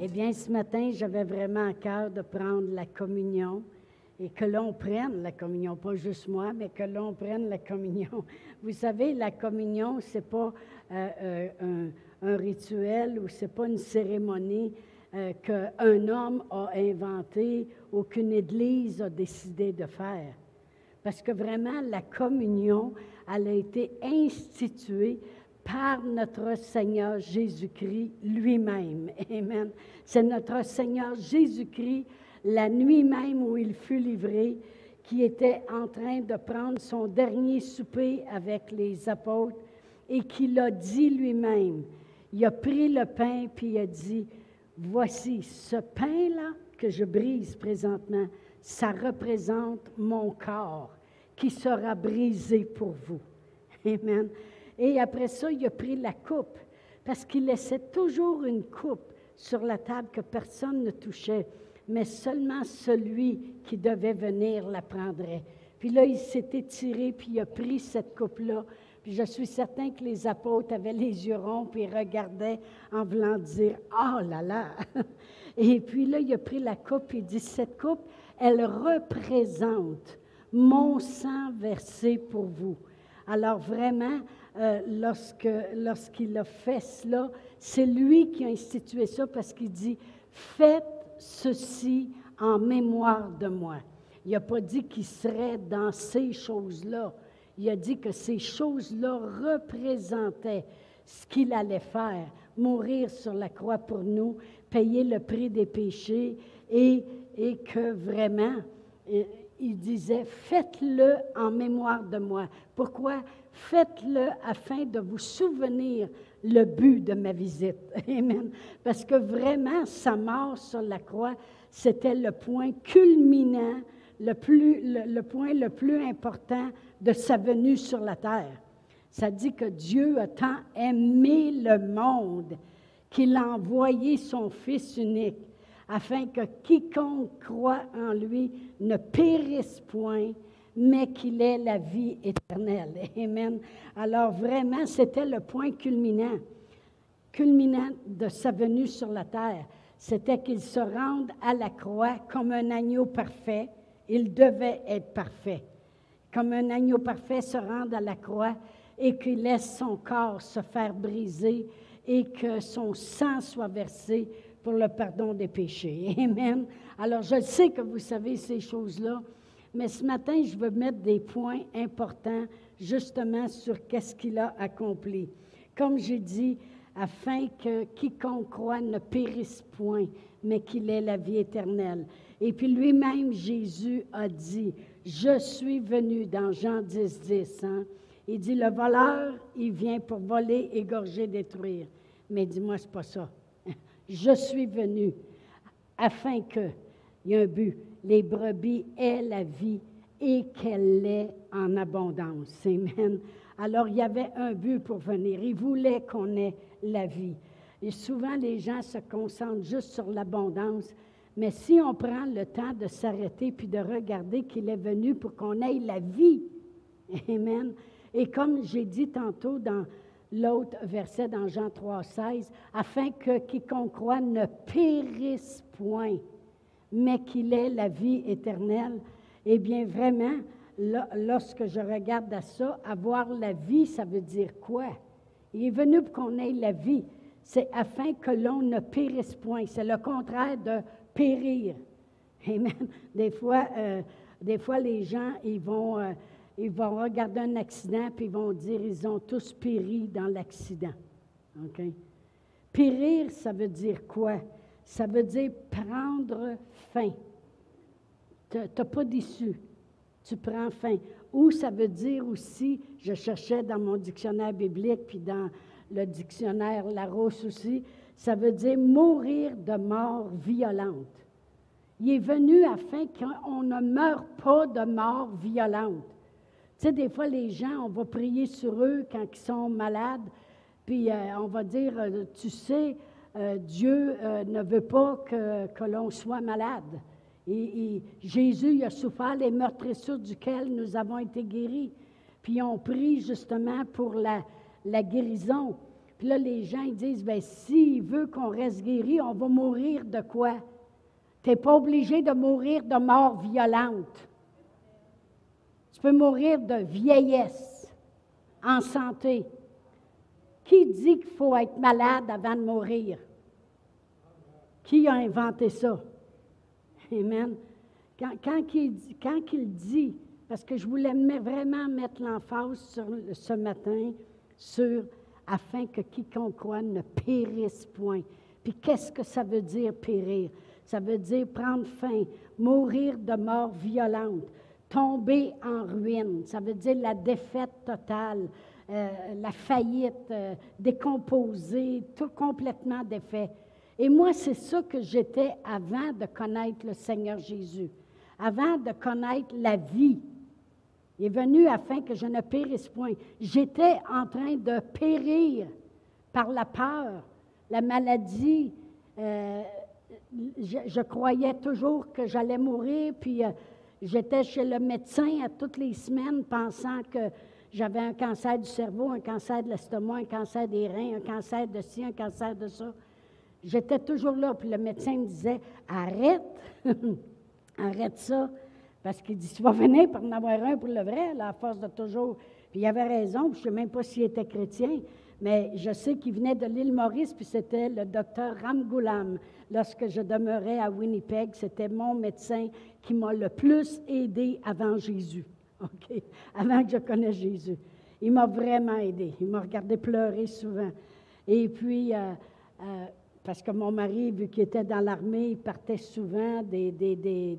Eh bien, ce matin, j'avais vraiment à cœur de prendre la communion et que l'on prenne la communion, pas juste moi, mais que l'on prenne la communion. Vous savez, la communion, ce n'est pas un rituel ou ce n'est pas une cérémonie qu'un homme a inventée ou qu'une église a décidé de faire. Parce que vraiment, la communion, elle a été instituée par notre Seigneur Jésus-Christ lui-même. Amen. C'est notre Seigneur Jésus-Christ, la nuit même où il fut livré, qui était en train de prendre son dernier souper avec les apôtres et qui l'a dit lui-même. Il a pris le pain puis il a dit, « Voici, ce pain-là que je brise présentement, ça représente mon corps qui sera brisé pour vous. » Amen. Et après ça, il a pris la coupe, parce qu'il laissait toujours une coupe sur la table que personne ne touchait, mais seulement celui qui devait venir la prendrait. Puis là, il s'est étiré, puis il a pris cette coupe-là. Puis je suis certain que les apôtres avaient les yeux ronds, puis ils regardaient en voulant dire « Oh là là! » Et puis là, il a pris la coupe, puis il dit « Cette coupe, elle représente mon sang versé pour vous. » Alors vraiment, lorsqu'il a fait cela, c'est lui qui a institué ça parce qu'il dit « Faites ceci en mémoire de moi ». Il n'a pas dit qu'il serait dans ces choses-là. Il a dit que ces choses-là représentaient ce qu'il allait faire, mourir sur la croix pour nous, payer le prix des péchés et que vraiment, il disait « Faites-le en mémoire de moi ». Pourquoi? Faites-le afin de vous souvenir le but de ma visite. Amen. Parce que vraiment, sa mort sur la croix, c'était le point culminant, le point le plus important de sa venue sur la terre. Ça dit que Dieu a tant aimé le monde qu'il a envoyé son Fils unique, afin que quiconque croit en lui ne périsse point, mais qu'il ait la vie éternelle. Amen. Alors vraiment, c'était le point culminant de sa venue sur la terre. C'était qu'il se rende à la croix comme un agneau parfait. Il devait être parfait. Comme un agneau parfait se rende à la croix et qu'il laisse son corps se faire briser et que son sang soit versé pour le pardon des péchés. Amen. Alors je sais que vous savez ces choses-là, mais ce matin, je veux mettre des points importants justement sur qu'est-ce qu'il a accompli. Comme j'ai dit, afin que quiconque croit ne périsse point, mais qu'il ait la vie éternelle. Et puis lui-même, Jésus a dit, « Je suis venu » dans Jean 10-10. Hein? Il dit, « Le voleur, il vient pour voler, égorger, détruire. » Mais dis-moi, c'est pas ça. « Je suis venu afin que... » Il y a un but. Les brebis aient la vie et qu'elle l'ait en abondance. Amen. Alors, il y avait un but pour venir. Il voulait qu'on ait la vie. Et souvent, les gens se concentrent juste sur l'abondance. Mais si on prend le temps de s'arrêter puis de regarder qu'il est venu pour qu'on ait la vie, amen. Et comme j'ai dit tantôt dans l'autre verset, dans Jean 3, 16, « Afin que quiconque croit ne périsse point, mais qu'il ait la vie éternelle. » Eh bien, vraiment, lorsque je regarde à ça, avoir la vie, ça veut dire quoi? Il est venu pour qu'on ait la vie. C'est afin que l'on ne périsse point. C'est le contraire de périr. Amen. Des fois les gens, ils vont regarder un accident, puis ils vont dire, ils ont tous péri dans l'accident. OK? Périr, ça veut dire quoi? Ça veut dire prendre fin. Tu n'as pas d'issue. Tu prends fin. Ou ça veut dire aussi, je cherchais dans mon dictionnaire biblique, puis dans le dictionnaire Larousse aussi, ça veut dire mourir de mort violente. Il est venu afin qu'on ne meure pas de mort violente. Tu sais, des fois, les gens, on va prier sur eux quand ils sont malades, puis on va dire, tu sais, Dieu ne veut pas que l'on soit malade. Et Jésus il a souffert les meurtrissures duquel nous avons été guéris. Puis on prie justement pour la guérison. Puis là, les gens, ils disent, « Bien, s'il veut qu'on reste guéri, on va mourir de quoi? » Tu n'es pas obligé de mourir de mort violente. Tu peux mourir de vieillesse, en santé. Qui dit qu'il faut être malade avant de mourir? Qui a inventé ça? Amen. Quand il dit, parce que je voulais vraiment mettre l'emphase sur, ce matin sur « afin que quiconque croit ne périsse point ». Puis qu'est-ce que ça veut dire périr? Ça veut dire prendre fin, mourir de mort violente, tomber en ruine. Ça veut dire la défaite totale, la faillite, décomposer, tout complètement défait. Et moi, c'est ça que j'étais avant de connaître le Seigneur Jésus, avant de connaître la vie. Il est venu afin que je ne périsse point. J'étais en train de périr par la peur, la maladie. Je croyais toujours que j'allais mourir, puis j'étais chez le médecin à toutes les semaines pensant que j'avais un cancer du cerveau, un cancer de l'estomac, un cancer des reins, un cancer de ci, un cancer de ça. J'étais toujours là, puis le médecin me disait « Arrête, arrête ça », parce qu'il dit « Tu vas venir pour en avoir un pour le vrai, là, à force de toujours ». Puis il avait raison, puis je ne sais même pas s'il était chrétien, mais je sais qu'il venait de l'île Maurice, puis c'était le docteur Ram Goulam. Lorsque je demeurais à Winnipeg, c'était mon médecin qui m'a le plus aidé avant Jésus, OK? Avant que je connaisse Jésus. Il m'a vraiment aidé. Il m'a regardé pleurer souvent. Et puis, parce que mon mari, vu qu'il était dans l'armée, il partait souvent des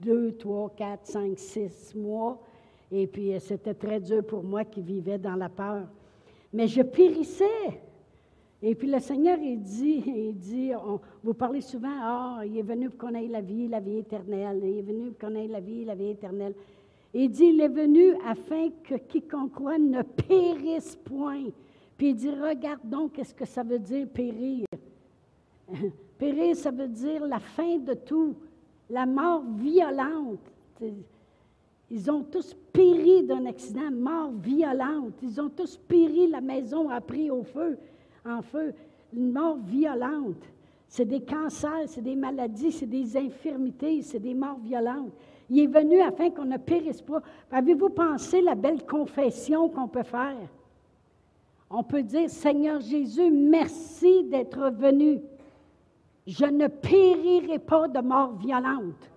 2, 3, 4, 5, 6 mois. Et puis, c'était très dur pour moi qui vivais dans la peur. Mais je périssais. Et puis le Seigneur, il dit vous parlez souvent, « Ah, il est venu pour qu'on ait la vie éternelle. Il est venu pour qu'on ait la vie éternelle. » Il dit, « Il est venu afin que quiconque croit ne périsse point. » Puis il dit, « Regarde donc, qu'est-ce que ça veut dire périr? » Périr, ça veut dire la fin de tout, la mort violente. Ils ont tous péri d'un accident, mort violente. Ils ont tous péri, la maison a pris au feu. En feu, une mort violente. C'est des cancers, c'est des maladies, c'est des infirmités, c'est des morts violentes. Il est venu afin qu'on ne périsse pas. Avez-vous pensé la belle confession qu'on peut faire? On peut dire, « Seigneur Jésus, merci d'être venu. Je ne périrai pas de mort violente.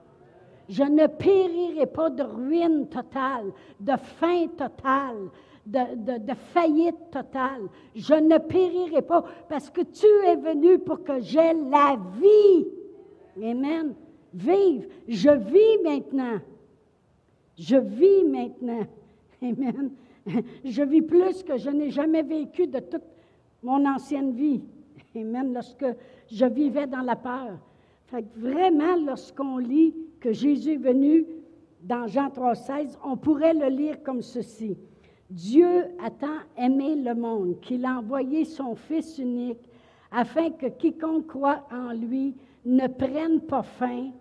Je ne périrai pas de ruine totale, de faim totale. » De faillite totale. Je ne périrai pas parce que tu es venu pour que j'aie la vie. Amen. Vive. Je vis maintenant. Je vis maintenant. Amen. Je vis plus que je n'ai jamais vécu de toute mon ancienne vie. Amen. Lorsque je vivais dans la peur. Fait que vraiment, lorsqu'on lit que Jésus est venu dans Jean 3, 16, on pourrait le lire comme ceci. Dieu a tant aimé le monde qu'il a envoyé son Fils unique afin que quiconque croit en lui ne prenne pas faim,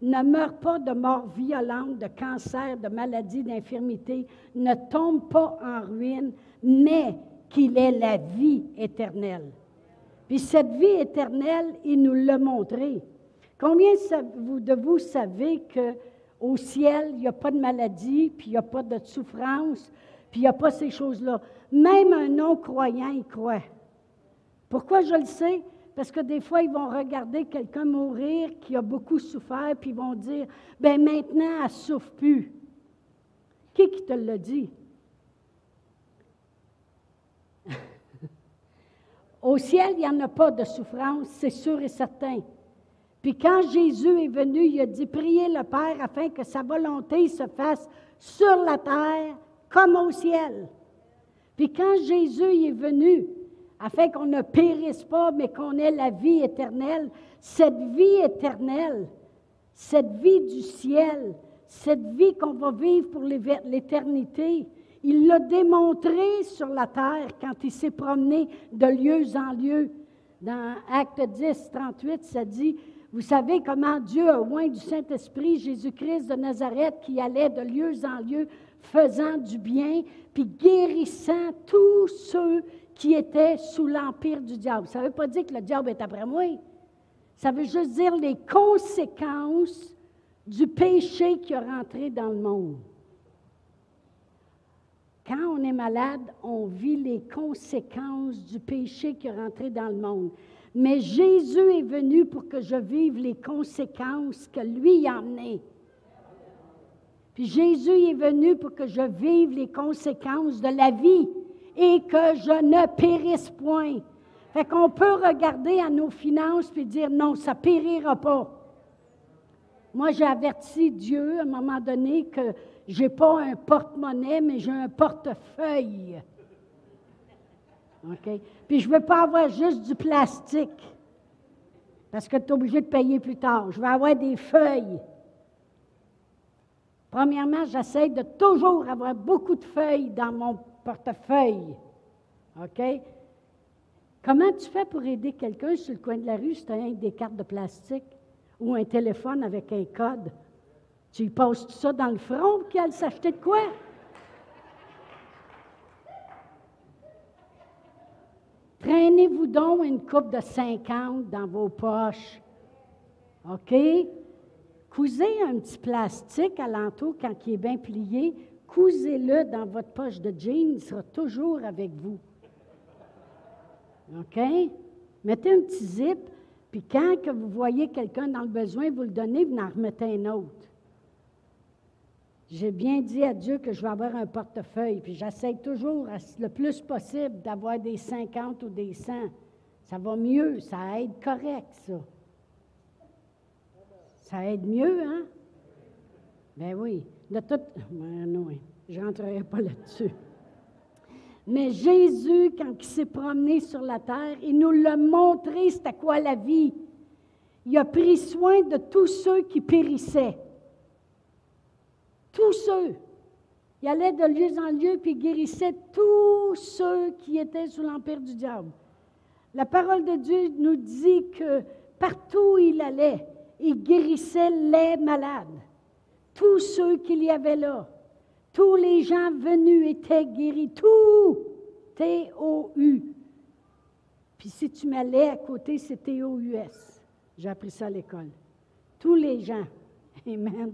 ne meure pas de mort violente, de cancer, de maladie, d'infirmité, ne tombe pas en ruine, mais qu'il ait la vie éternelle. Puis cette vie éternelle, il nous l'a montré. Combien de vous savez qu'au ciel, il n'y a pas de maladie, puis il n'y a pas de souffrance, puis il n'y a pas ces choses-là. Même un non-croyant, il croit. Pourquoi je le sais? Parce que des fois, ils vont regarder quelqu'un mourir qui a beaucoup souffert, puis ils vont dire, « Bien, maintenant, elle ne souffre plus. » Qui te l'a dit? Au ciel, il n'y en a pas de souffrance, c'est sûr et certain. Puis quand Jésus est venu, il a dit, « Priez le Père afin que sa volonté se fasse sur la terre, comme au ciel. » Puis quand Jésus est venu, afin qu'on ne périsse pas, mais qu'on ait la vie éternelle, cette vie éternelle, cette vie du ciel, cette vie qu'on va vivre pour l'éternité, il l'a démontré sur la terre quand il s'est promené de lieu en lieu. Dans Acte 10, 38, ça dit, « Vous savez comment Dieu a oint du Saint-Esprit Jésus-Christ de Nazareth qui allait de lieu en lieu, faisant du bien, puis guérissant tous ceux qui étaient sous l'empire du diable. Ça ne veut pas dire que le diable est après moi. Ça veut juste dire les conséquences du péché qui est rentré dans le monde. Quand on est malade, on vit les conséquences du péché qui est rentré dans le monde. Mais Jésus est venu pour que je vive les conséquences que lui a emmenées. Puis Jésus est venu pour que je vive les conséquences de la vie et que je ne périsse point. Fait qu'on peut regarder à nos finances puis dire non, ça ne périra pas. Moi, j'ai averti Dieu à un moment donné que je n'ai pas un porte-monnaie, mais j'ai un portefeuille. OK? Puis je ne veux pas avoir juste du plastique parce que tu es obligé de payer plus tard. Je veux avoir des feuilles. Premièrement, j'essaie de toujours avoir beaucoup de feuilles dans mon portefeuille. OK? Comment tu fais pour aider quelqu'un sur le coin de la rue si tu as avec des cartes de plastique ou un téléphone avec un code? Tu lui passes tout ça dans le front pour qu'elle s'acheter de quoi? Traînez-vous donc une coupe de 50 dans vos poches. OK? Cousez un petit plastique alentour quand il est bien plié. Cousez-le dans votre poche de jeans, il sera toujours avec vous. OK? Mettez un petit zip, puis quand que vous voyez quelqu'un dans le besoin, vous le donnez, vous en remettez un autre. J'ai bien dit à Dieu que je vais avoir un portefeuille, puis j'essaie toujours le plus possible d'avoir des 50 ou des 100. Ça va mieux, ça aide correct, ça. Ça aide mieux, hein? Ben oui. De tout... Ben non, je n'entrerai pas là-dessus. Mais Jésus, quand il s'est promené sur la terre, il nous l'a montré, c'était quoi la vie. Il a pris soin de tous ceux qui périssaient. Tous ceux. Il allait de lieu en lieu, puis il guérissait tous ceux qui étaient sous l'empire du diable. La parole de Dieu nous dit que partout où il allait, il guérissait les malades. Tous ceux qu'il y avait là. Tous les gens venus étaient guéris. Tout! T-O-U. Puis si tu m'allais à côté, c'est T-O-U-S. J'ai appris ça à l'école. Tous les gens. Amen.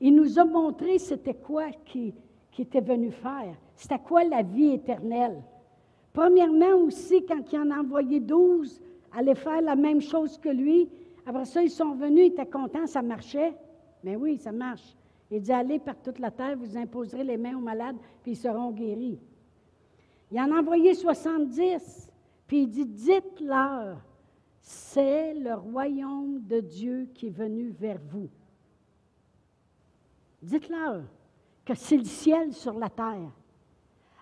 Il nous a montré c'était quoi qu'il était venu faire. C'était quoi la vie éternelle. Premièrement aussi, quand il en a envoyé 12, aller faire la même chose que lui. Après ça, ils sont venus, ils étaient contents, ça marchait. Mais oui, ça marche. Il dit, allez par toute la terre, vous imposerez les mains aux malades, puis ils seront guéris. Il en a envoyé 70, puis il dit, dites-leur, c'est le royaume de Dieu qui est venu vers vous. Dites-leur que c'est le ciel sur la terre.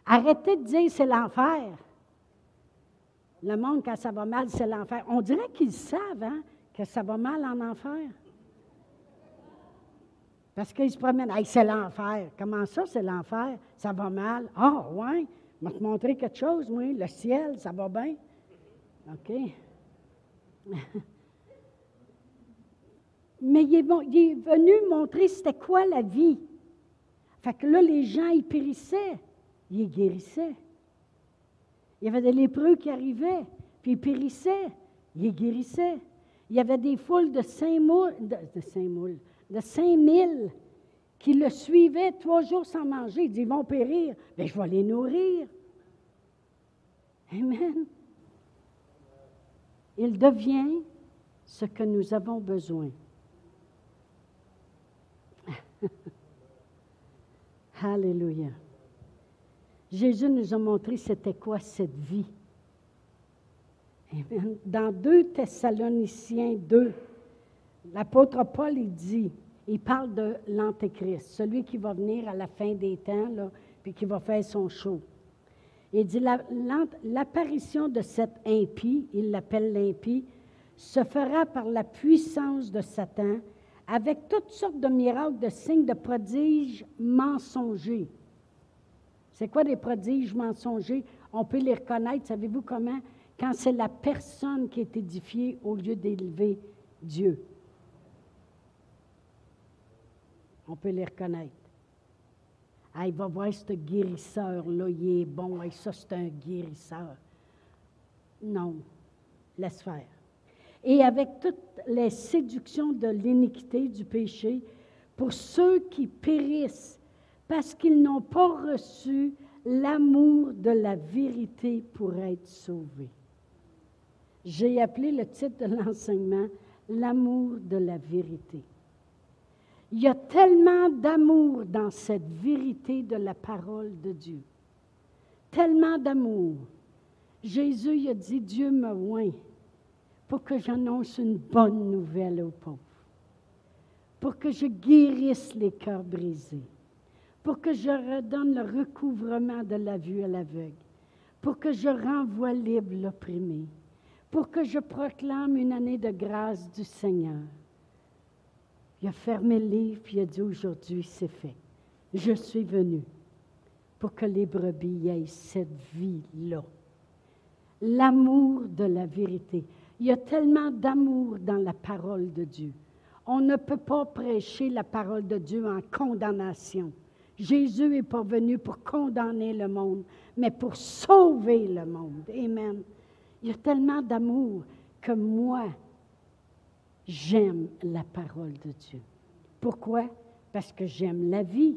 Arrêtez de dire, c'est l'enfer. Le monde, quand ça va mal, c'est l'enfer. On dirait qu'ils savent, hein, que ça va mal en enfer. Parce qu'ils se promènent. Hey, c'est l'enfer. Comment ça, c'est l'enfer? Ça va mal. Ah, oh, ouais. Je vais te montrer quelque chose, moi. Le ciel, ça va bien. OK. Mais il est venu montrer c'était quoi la vie. Fait que là, les gens, ils périssaient. Ils guérissaient. Il y avait des lépreux qui arrivaient, puis ils périssaient. Ils guérissaient. Il y avait des foules de 5 000 qui le suivaient 3 jours sans manger. Ils disaient, ils vont périr. Bien, je vais les nourrir. Amen. Il devient ce que nous avons besoin. Alléluia. Jésus nous a montré c'était quoi cette vie. Amen. Dans 2 Thessaloniciens 2, l'apôtre Paul, il parle de l'Antéchrist, celui qui va venir à la fin des temps, là, puis qui va faire son show. Il dit, l'apparition de cet impie, il l'appelle l'impie, se fera par la puissance de Satan, avec toutes sortes de miracles, de signes, de prodiges mensongers. C'est quoi des prodiges mensongers? On peut les reconnaître, savez-vous comment? Quand c'est la personne qui est édifiée au lieu d'élever Dieu. On peut les reconnaître. Hey, va voir ce guérisseur-là, il est bon. Hey, ça, c'est un guérisseur. Non, laisse faire. Et avec toutes les séductions de l'iniquité, du péché, pour ceux qui périssent, parce qu'ils n'ont pas reçu l'amour de la vérité pour être sauvés. J'ai appelé le titre de l'enseignement « L'amour de la vérité ». Il y a tellement d'amour dans cette vérité de la parole de Dieu. Tellement d'amour. Jésus il a dit « Dieu m'a oint pour que j'annonce une bonne nouvelle aux pauvres, pour que je guérisse les cœurs brisés, pour que je redonne le recouvrement de la vue à l'aveugle, pour que je renvoie libre l'opprimé, pour que je proclame une année de grâce du Seigneur. » Il a fermé le livre et il a dit « Aujourd'hui, c'est fait. Je suis venu pour que les brebis aient cette vie-là. » L'amour de la vérité. Il y a tellement d'amour dans la parole de Dieu. On ne peut pas prêcher la parole de Dieu en condamnation. Jésus n'est pas venu pour condamner le monde, mais pour sauver le monde. Amen. Il y a tellement d'amour que moi, j'aime la parole de Dieu. Pourquoi? Parce que j'aime la vie.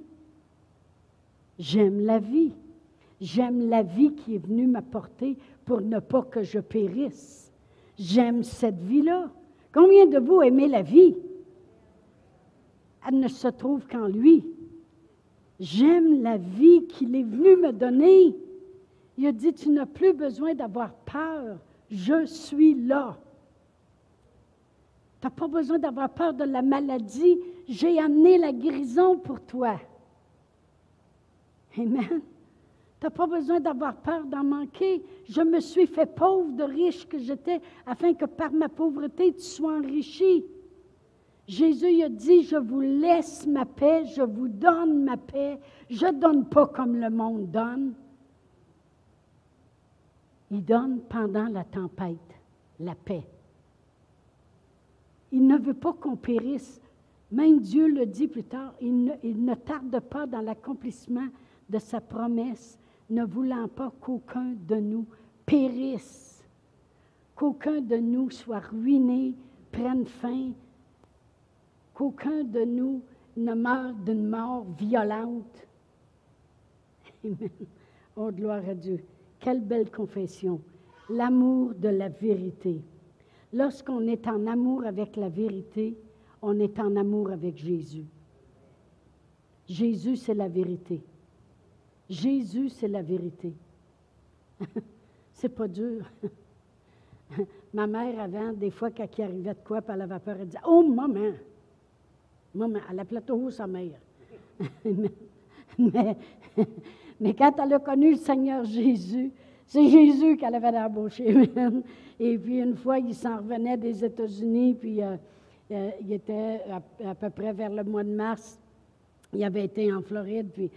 J'aime la vie. J'aime la vie qui est venue m'apporter pour ne pas que je périsse. J'aime cette vie-là. Combien de vous aimez la vie? Elle ne se trouve qu'en lui. J'aime la vie qu'il est venu me donner. Il a dit, tu n'as plus besoin d'avoir peur. Je suis là. Tu n'as pas besoin d'avoir peur de la maladie. J'ai amené la guérison pour toi. Amen. Tu n'as pas besoin d'avoir peur d'en manquer. Je me suis fait pauvre de riche que j'étais, afin que par ma pauvreté, tu sois enrichi. Jésus il a dit, je vous laisse ma paix, je vous donne ma paix. Je ne donne pas comme le monde donne. Il donne pendant la tempête, la paix. Il ne veut pas qu'on périsse. Même Dieu le dit plus tard, il ne tarde pas dans l'accomplissement de sa promesse, ne voulant pas qu'aucun de nous périsse, qu'aucun de nous soit ruiné, prenne faim, qu'aucun de nous ne meure d'une mort violente. Amen. Oh, gloire à Dieu. Quelle belle confession. L'amour de la vérité. Lorsqu'on est en amour avec la vérité, on est en amour avec Jésus. Jésus, c'est la vérité. Jésus, c'est la vérité. C'est pas dur. Ma mère, avant, des fois, quand il arrivait de quoi, par la vapeur, elle disait, « Oh, maman! » Maman, elle appelait toujours sa mère. mais quand elle a connu le Seigneur Jésus, c'est Jésus qu'elle avait embauché. Et puis, une fois, il s'en revenait des États-Unis, puis il était à peu près vers le mois de mars. Il avait été en Floride, puis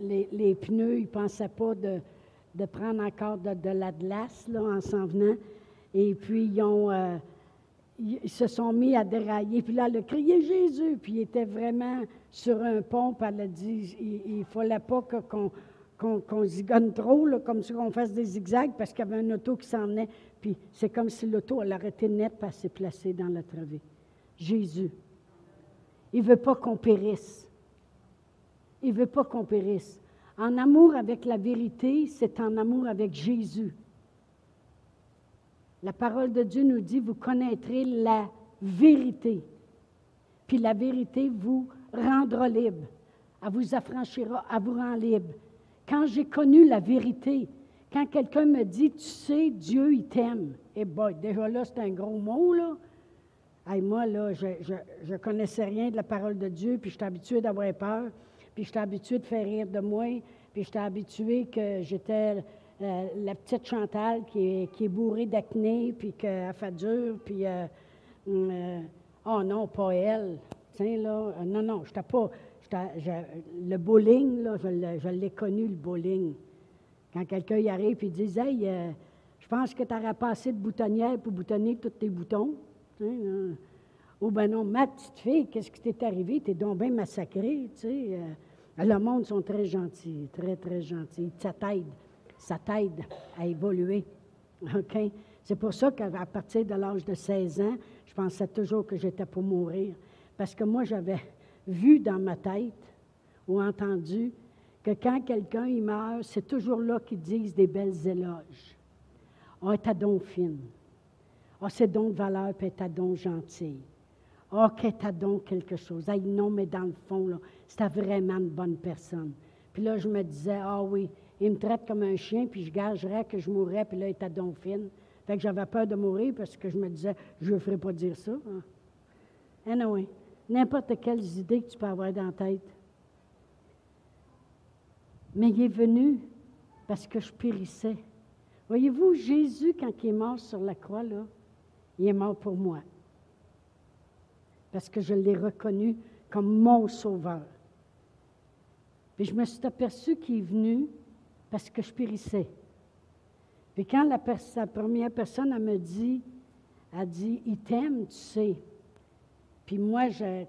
les pneus, il ne pensait pas de prendre encore de la glace là, en s'en venant. Et puis, ils se sont mis à dérailler. Puis là, elle a crié Jésus, puis il était vraiment sur un pont, puis elle a dit, il ne fallait pas qu'on zigonne trop, là, comme si on fasse des zigzags, parce qu'il y avait un auto qui s'en venait. Puis c'est comme si l'auto, elle arrêtait net, puis elle s'est placée dans la travée. Jésus, il ne veut pas qu'on périsse. Il ne veut pas qu'on périsse. En amour avec la vérité, c'est en amour avec Jésus. La parole de Dieu nous dit, vous connaîtrez la vérité, puis la vérité vous rendra libre. Elle vous affranchira, elle vous rend libre. Quand j'ai connu la vérité, quand quelqu'un me dit, tu sais, Dieu, il t'aime. Eh bien, déjà là, c'est un gros mot, là. Hey, moi, là, je ne connaissais rien de la parole de Dieu, puis j'étais habituée d'avoir peur, puis j'étais habituée de faire rire de moi, puis j'étais habituée que j'étais la petite Chantal qui est bourrée d'acné, puis qu'elle fait dur, puis oh non, pas elle. Tiens, là, non, j'étais pas... Le bowling, là, je l'ai connu, le bowling. Quand quelqu'un y arrive et dit « Hey, je pense que tu n'auras pas assez de boutonnière pour boutonner tous tes boutons. » Ou ben non, « Ma petite fille, qu'est-ce qui t'est arrivé? T'es donc bien massacrée. » Le monde sont très gentils, très gentils. Ça t'aide à évoluer. Okay? C'est pour ça qu'à partir de l'âge de 16 ans, je pensais toujours que j'étais pour mourir. Parce que moi, j'avais vu dans ma tête ou entendu que quand quelqu'un il meurt, c'est toujours là qu'ils disent des belles éloges. « Ah, t'as donc fine. Ah, c'est donc de valeur, puis t'as donc gentille. Ah, t'as donc quelque chose. Ah, non, mais dans le fond, là, c'était vraiment une bonne personne. » Puis là, je me disais, « Ah oui, il me traite comme un chien, puis je gagerais que je mourrais, puis là, il était donc fine. » Fait que j'avais peur de mourir parce que je me disais, « Je ne ferai pas dire ça. » Anyway, n'importe quelles idées que tu peux avoir dans la tête. Mais il est venu parce que je périssais. Voyez-vous, Jésus, quand il est mort sur la croix, là, il est mort pour moi. Parce que je l'ai reconnu comme mon sauveur. Puis je me suis aperçue qu'il est venu parce que je périssais. Puis quand la première personne, elle me dit, « Il t'aime, tu sais. » Puis moi,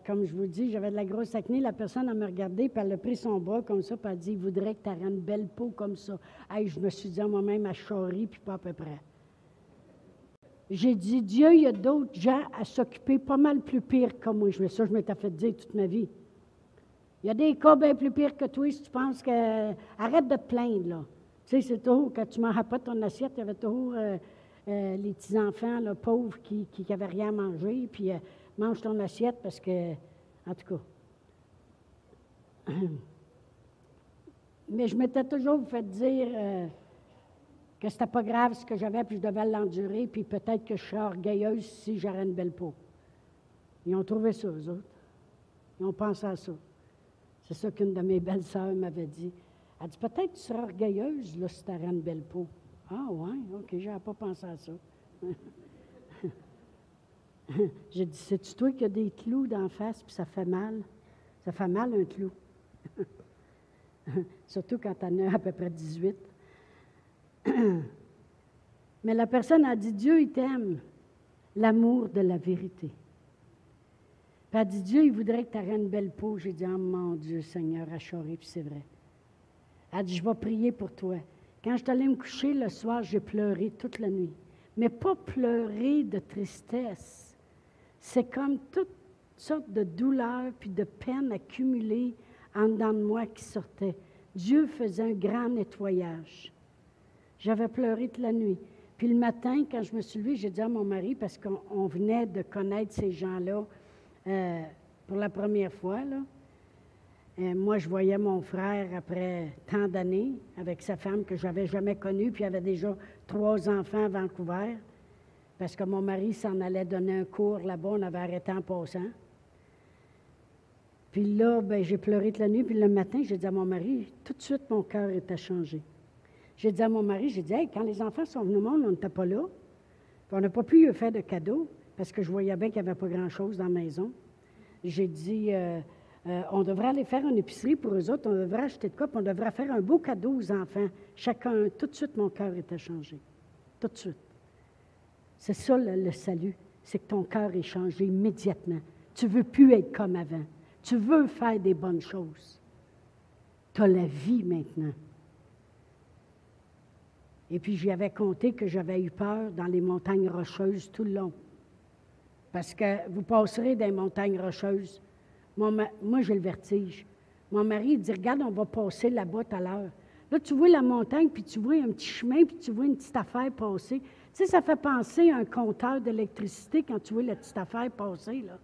comme je vous dis, j'avais de la grosse acné. La personne, elle me regardait, puis elle a pris son bras comme ça, puis elle a dit, « Il voudrait que tu aies une belle peau comme ça. » Hey, je me suis dit à moi-même, à charrie, puis pas à peu près. J'ai dit, « Dieu, il y a d'autres gens à s'occuper pas mal plus pire que moi. » Ça, je m'étais fait dire toute ma vie. Il y a des cas bien plus pires que toi, si tu penses que... Arrête de te plaindre, là. Tu sais, c'est toujours, quand tu mangeais pas ton assiette, il y avait toujours les petits-enfants, là, pauvres, qui n'avaient rien à manger, puis... mange ton assiette parce que, en tout cas. Mais je m'étais toujours fait dire que c'était pas grave ce que j'avais, puis je devais l'endurer, puis peut-être que je serais orgueilleuse si j'aurais une belle peau. Ils ont trouvé ça, eux autres. Ils ont pensé à ça. C'est ça qu'une de mes belles sœurs m'avait dit. Elle dit, peut-être que tu serais orgueilleuse là, si tu aurais une belle peau. Ah ouais, OK, j'avais pas pensé à ça. J'ai dit, c'est-tu toi qui a des clous d'en face, puis ça fait mal? Ça fait mal, un clou. Surtout quand t'en as à peu près 18. Mais la personne a dit, Dieu, il t'aime. L'amour de la vérité. Puis elle dit, Dieu, il voudrait que tu aies une belle peau. J'ai dit, oh mon Dieu, Seigneur, à charrie, puis c'est vrai. Elle dit, je vais prier pour toi. Quand je suis allée me coucher le soir, j'ai pleuré toute la nuit. Mais pas pleurer de tristesse. C'est comme toutes sortes de douleurs puis de peines accumulées en dedans de moi qui sortaient. Dieu faisait un grand nettoyage. J'avais pleuré toute la nuit. Puis le matin, quand je me suis levée, j'ai dit à mon mari, parce qu'on venait de connaître ces gens-là pour la première fois, là. Moi, je voyais mon frère après tant d'années avec sa femme que je n'avais jamais connue, puis il avait déjà 3 enfants à Vancouver, parce que mon mari s'en allait donner un cours là-bas, on avait arrêté en passant. Puis là, bien, j'ai pleuré toute la nuit, puis le matin, j'ai dit à mon mari, tout de suite, mon cœur était changé. J'ai dit à mon mari, j'ai dit, hey, quand les enfants sont venus au monde, on n'était pas là, puis on n'a pas pu lui faire de cadeaux, parce que je voyais bien qu'il n'y avait pas grand-chose dans la maison. J'ai dit... on devrait aller faire une épicerie pour eux autres, on devrait acheter de quoi, puis on devrait faire un beau cadeau aux enfants. Chacun, tout de suite, mon cœur était changé. Tout de suite. C'est ça, le salut. C'est que ton cœur est changé immédiatement. Tu ne veux plus être comme avant. Tu veux faire des bonnes choses. Tu as la vie maintenant. Et puis, j'y avais compté que j'avais eu peur dans les montagnes rocheuses tout le long. Parce que vous passerez des montagnes rocheuses. Moi, j'ai le vertige. Mon mari, il dit, regarde, on va passer là-bas tout à l'heure. Là, tu vois la montagne, puis tu vois un petit chemin, puis tu vois une petite affaire passer. Tu sais, ça fait penser à un compteur d'électricité quand tu vois la petite affaire passer, là.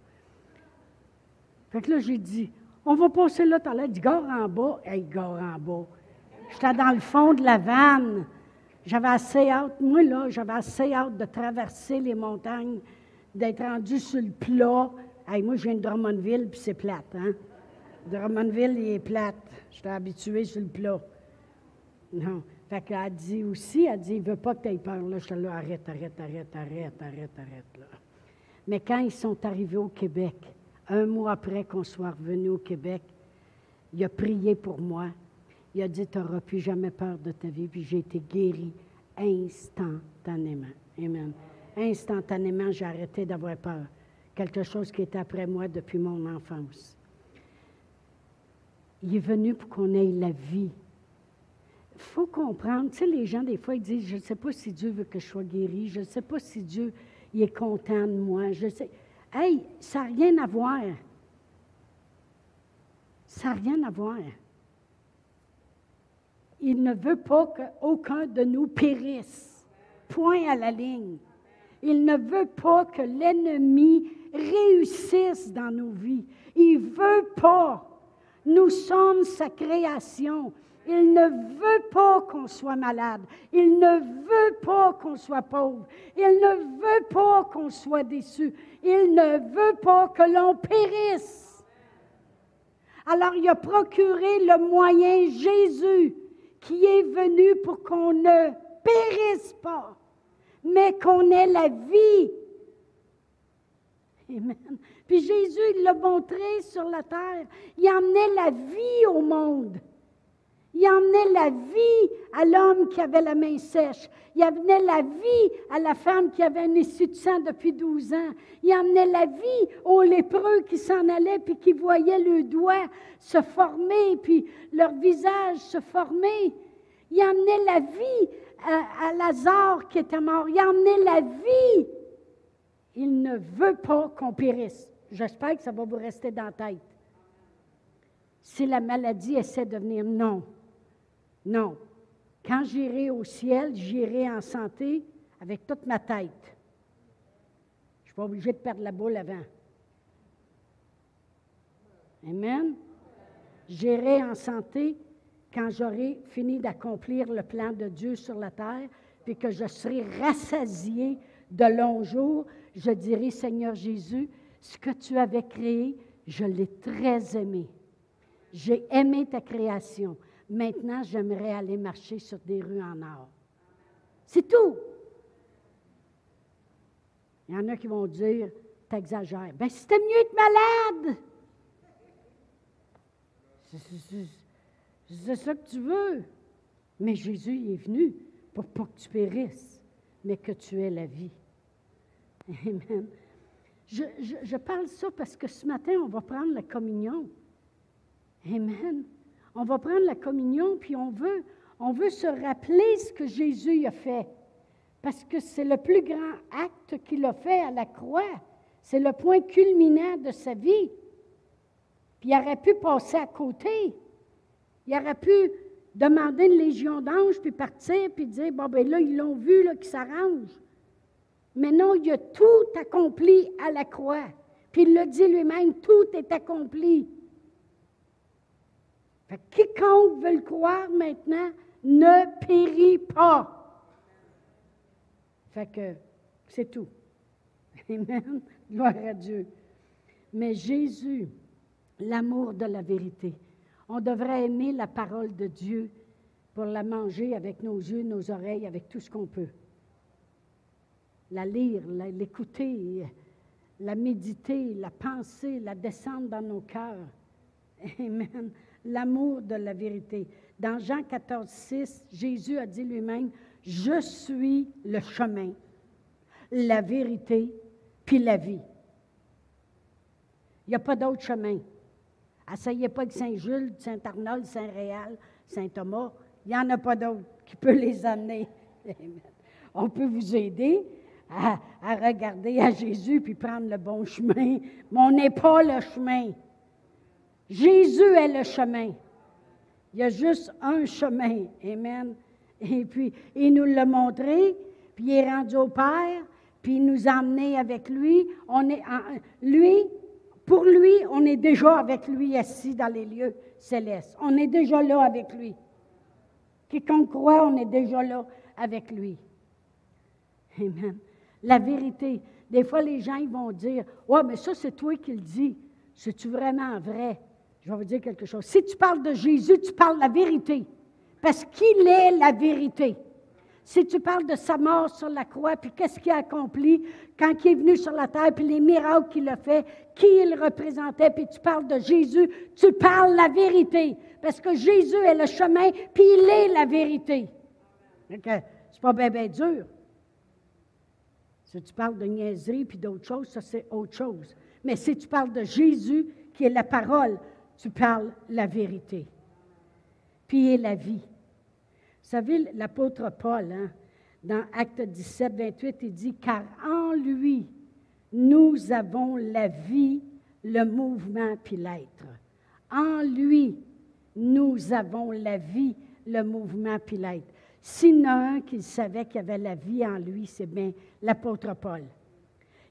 Fait que là, j'ai dit, on va passer là tout à l'heure. Il dit, gare en bas. Hey, gare en bas. J'étais dans le fond de la vanne. J'avais assez hâte, moi, là, j'avais assez hâte de traverser les montagnes, d'être rendu sur le plat. Hey, moi, je viens de Drummondville, puis c'est plate, hein? Drummondville, il est plate. J'étais habituée sur le plat. Non. Fait qu'elle dit aussi, elle dit, il ne veut pas que tu aies peur. Là, j'étais là, arrête, là. Mais quand ils sont arrivés au Québec, 1 mois après qu'on soit revenus au Québec, il a prié pour moi. Il a dit, tu n'auras plus jamais peur de ta vie. Puis j'ai été guérie instantanément. Amen. Instantanément, j'ai arrêté d'avoir peur. Quelque chose qui était après moi depuis mon enfance. Il est venu pour qu'on ait la vie. Il faut comprendre, tu sais, les gens, des fois, ils disent, je ne sais pas si Dieu veut que je sois guéri, je ne sais pas si Dieu il est content de moi, je sais. Hey, ça n'a rien à voir. Ça n'a rien à voir. Il ne veut pas qu'aucun de nous périsse. Point à la ligne. Il ne veut pas que l'ennemi réussisse dans nos vies. Il ne veut pas. Nous sommes sa création. Il ne veut pas qu'on soit malade. Il ne veut pas qu'on soit pauvre. Il ne veut pas qu'on soit déçu. Il ne veut pas que l'on périsse. Alors, il a procuré le moyen Jésus qui est venu pour qu'on ne périsse pas, mais qu'on ait la vie. Amen. Puis Jésus, il l'a montré sur la terre. Il emmenait la vie au monde. Il emmenait la vie à l'homme qui avait la main sèche. Il emmenait la vie à la femme qui avait un issue de sang depuis 12 ans. Il emmenait la vie aux lépreux qui s'en allaient puis qui voyaient leurs doigts se former puis leur visage se former. Il emmenait la vie à Lazare qui était mort. Il emmenait la vie. Il ne veut pas qu'on périsse. J'espère que ça va vous rester dans la tête. Si la maladie essaie de venir, non. Non. Quand j'irai au ciel, j'irai en santé avec toute ma tête. Je ne suis pas obligée de perdre la boule avant. Amen. J'irai en santé quand j'aurai fini d'accomplir le plan de Dieu sur la terre, puis que je serai rassasiée de longs jours. Je dirai, Seigneur Jésus, ce que tu avais créé, je l'ai très aimé. J'ai aimé ta création. Maintenant, j'aimerais aller marcher sur des rues en or. C'est tout. Il y en a qui vont dire, t'exagères. Bien, c'était mieux être malade. C'est ça que tu veux. Mais Jésus il est venu pour pas que tu périsses, mais que tu aies la vie. Amen. Je parle ça parce que ce matin, on va prendre la communion. Amen. On va prendre la communion, puis on veut se rappeler ce que Jésus a fait. Parce que c'est le plus grand acte qu'il a fait à la croix. C'est le point culminant de sa vie. Puis il aurait pu passer à côté. Il aurait pu demander une légion d'anges, puis partir, puis dire, bon, bien là, ils l'ont vu, là, qu'ils s'arrangent. Mais non, il a tout accompli à la croix. Puis il le dit lui-même, tout est accompli. Fait que quiconque veut le croire maintenant ne périt pas. Fait que c'est tout. Amen. Gloire à Dieu. Mais Jésus, l'amour de la vérité. On devrait aimer la parole de Dieu pour la manger avec nos yeux, nos oreilles, avec tout ce qu'on peut. La lire, l'écouter, la méditer, la penser, la descendre dans nos cœurs. Amen. L'amour de la vérité. Dans Jean 14, 6, Jésus a dit lui-même, « Je suis le chemin, la vérité, puis la vie. » Il n'y a pas d'autre chemin. Asseyez pas de Saint-Jules, Saint-Arnold, Saint-Réal, Saint-Thomas. Il n'y en a pas d'autre qui peut les amener. Amen. On peut vous aider à regarder à Jésus puis prendre le bon chemin. Mais on n'est pas le chemin. Jésus est le chemin. Il y a juste un chemin. Amen. Et puis, il nous l'a montré, puis il est rendu au Père, puis il nous a emmenés avec lui. Pour lui, on est déjà avec lui assis dans les lieux célestes. On est déjà là avec lui. Quiconque croit, on est déjà là avec lui. Amen. La vérité. Des fois, les gens ils vont dire, « Ouais, mais ça, c'est toi qui le dis. » C'est-tu vraiment vrai? Je vais vous dire quelque chose. Si tu parles de Jésus, tu parles la vérité. Parce qu'il est la vérité. Si tu parles de sa mort sur la croix, puis qu'est-ce qu'il a accompli, quand il est venu sur la terre, puis les miracles qu'il a fait, qui il représentait, puis tu parles de Jésus, tu parles la vérité. Parce que Jésus est le chemin, puis il est la vérité. Okay. C'est pas bien, bien dur. Si tu parles de niaiserie, puis d'autres choses, ça c'est autre chose. Mais si tu parles de Jésus, qui est la parole, tu parles la vérité. Puis il est la vie. Vous savez, l'apôtre Paul, hein, dans Acte 17,28, il dit « Car en lui, nous avons la vie, le mouvement puis l'être. » En lui, nous avons la vie, le mouvement puis l'être. S'il y en a un qui savait qu'il y avait la vie en lui, c'est bien l'apôtre Paul.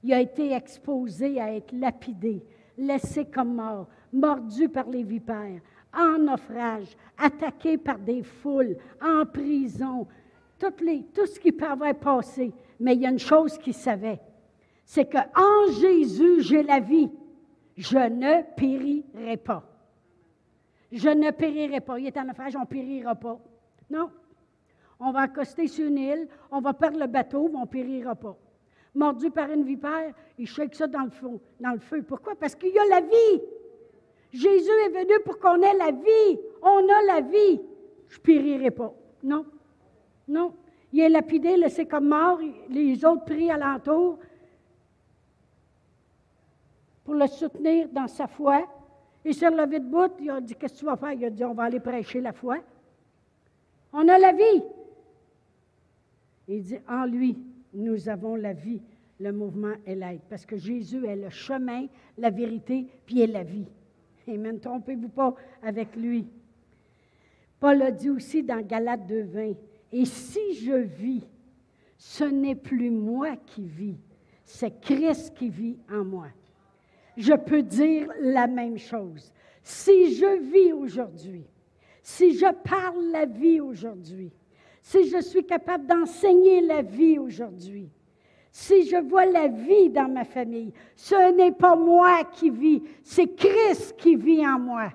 Il a été exposé à être lapidé, laissé comme mort, mordu par les vipères, en naufrage, attaqué par des foules, en prison, tout ce qui peut avoir passé. Mais il y a une chose qu'il savait, c'est qu'en Jésus, j'ai la vie. Je ne périrai pas. Je ne périrai pas. Il est en naufrage, on ne périra pas. Non. On va accoster sur une île, on va perdre le bateau, mais on ne périra pas. Mordu par une vipère, il shake ça dans le feu. Pourquoi? Parce qu'il y a la vie. Jésus est venu pour qu'on ait la vie. On a la vie. Je ne périrai pas. Non. Non. Il est lapidé, laissé comme mort, les autres prient alentour pour le soutenir dans sa foi. Il s'est relevé de bout, il a dit, qu'est-ce que tu vas faire? Il a dit, on va aller prêcher la foi. On a la vie. Il dit, en lui, nous avons la vie, le mouvement et l'être. Parce que Jésus est le chemin, la vérité, puis il est la vie. Amen. Ne trompez-vous pas avec lui. Paul a dit aussi dans Galates 2.20, « Et si je vis, ce n'est plus moi qui vis, c'est Christ qui vit en moi. » Je peux dire la même chose. Si je vis aujourd'hui, si je parle la vie aujourd'hui, si je suis capable d'enseigner la vie aujourd'hui, si je vois la vie dans ma famille, ce n'est pas moi qui vis, c'est Christ qui vit en moi.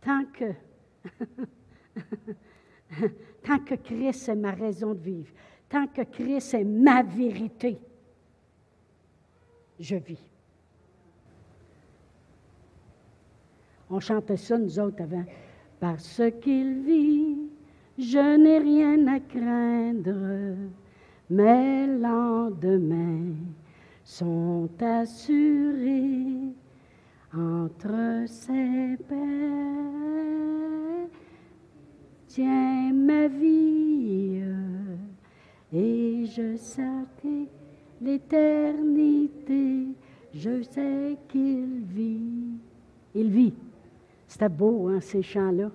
Tant que Christ est ma raison de vivre, tant que Christ est ma vérité, je vis. On chantait ça, nous autres, avant. « Parce qu'il vit, je n'ai rien à craindre, mes lendemains sont assurés entre ses pères. Tiens ma vie, et je sais l'éternité, je sais qu'il vit. » Il vit. C'était beau, hein, ces chants-là.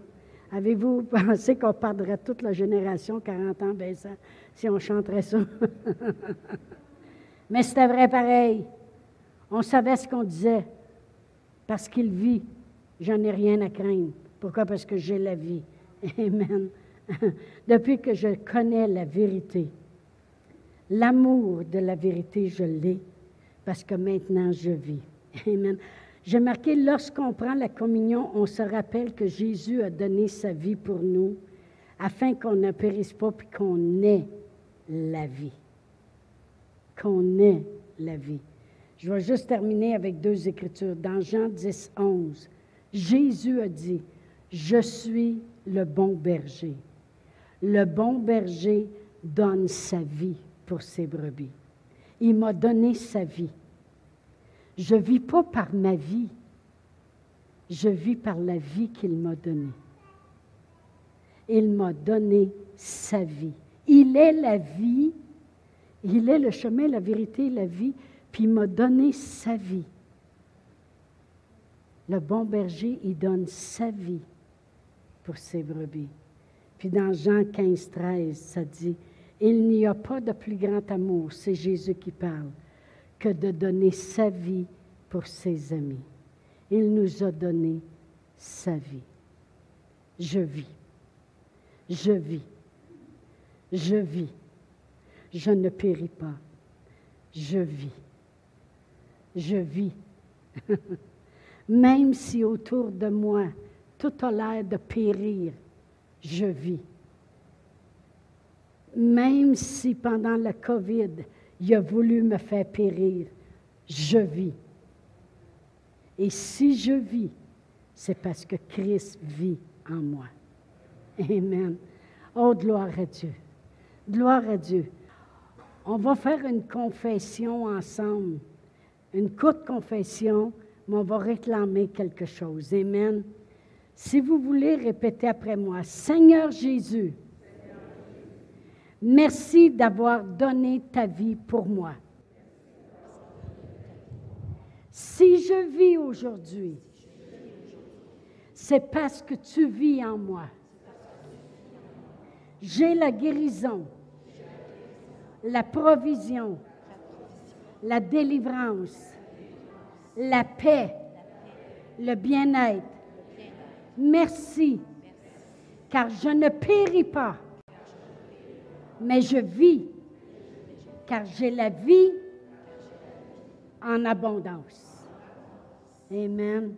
Avez-vous pensé qu'on perdrait toute la génération, 40 ans, ben ça, si on chanterait ça? Mais c'était vrai pareil. On savait ce qu'on disait. Parce qu'il vit, j'en ai rien à craindre. Pourquoi? Parce que j'ai la vie. Amen. Depuis que je connais la vérité, l'amour de la vérité, je l'ai, parce que maintenant je vis. Amen. J'ai marqué, lorsqu'on prend la communion, on se rappelle que Jésus a donné sa vie pour nous, afin qu'on ne périsse pas, puis qu'on ait la vie. Qu'on ait la vie. Je vais juste terminer avec deux Écritures. Dans Jean 10, 11, Jésus a dit, « Je suis le bon berger. Le bon berger donne sa vie pour ses brebis. Il m'a donné sa vie. » Je ne vis pas par ma vie, je vis par la vie qu'il m'a donnée. Il m'a donné sa vie. Il est la vie, il est le chemin, la vérité, la vie, puis il m'a donné sa vie. Le bon berger, il donne sa vie pour ses brebis. Puis dans Jean 15, 13, ça dit, « Il n'y a pas de plus grand amour, c'est Jésus qui parle, que de donner sa vie pour ses amis. Il nous a donné sa vie. Je vis. Je vis. Je vis. Je ne péris pas. Je vis. Je vis. Même si autour de moi, tout a l'air de périr, je vis. Même si pendant la COVID, il a voulu me faire périr. Je vis. Et si je vis, c'est parce que Christ vit en moi. Amen. Oh, gloire à Dieu. Gloire à Dieu. On va faire une confession ensemble. Une courte confession, mais on va réclamer quelque chose. Amen. Si vous voulez, répétez après moi. Seigneur Jésus, merci d'avoir donné ta vie pour moi. Si je vis aujourd'hui, c'est parce que tu vis en moi. J'ai la guérison, la provision, la délivrance, la paix, le bien-être. Merci, car je ne péris pas, mais je vis, car j'ai la vie en abondance. Amen.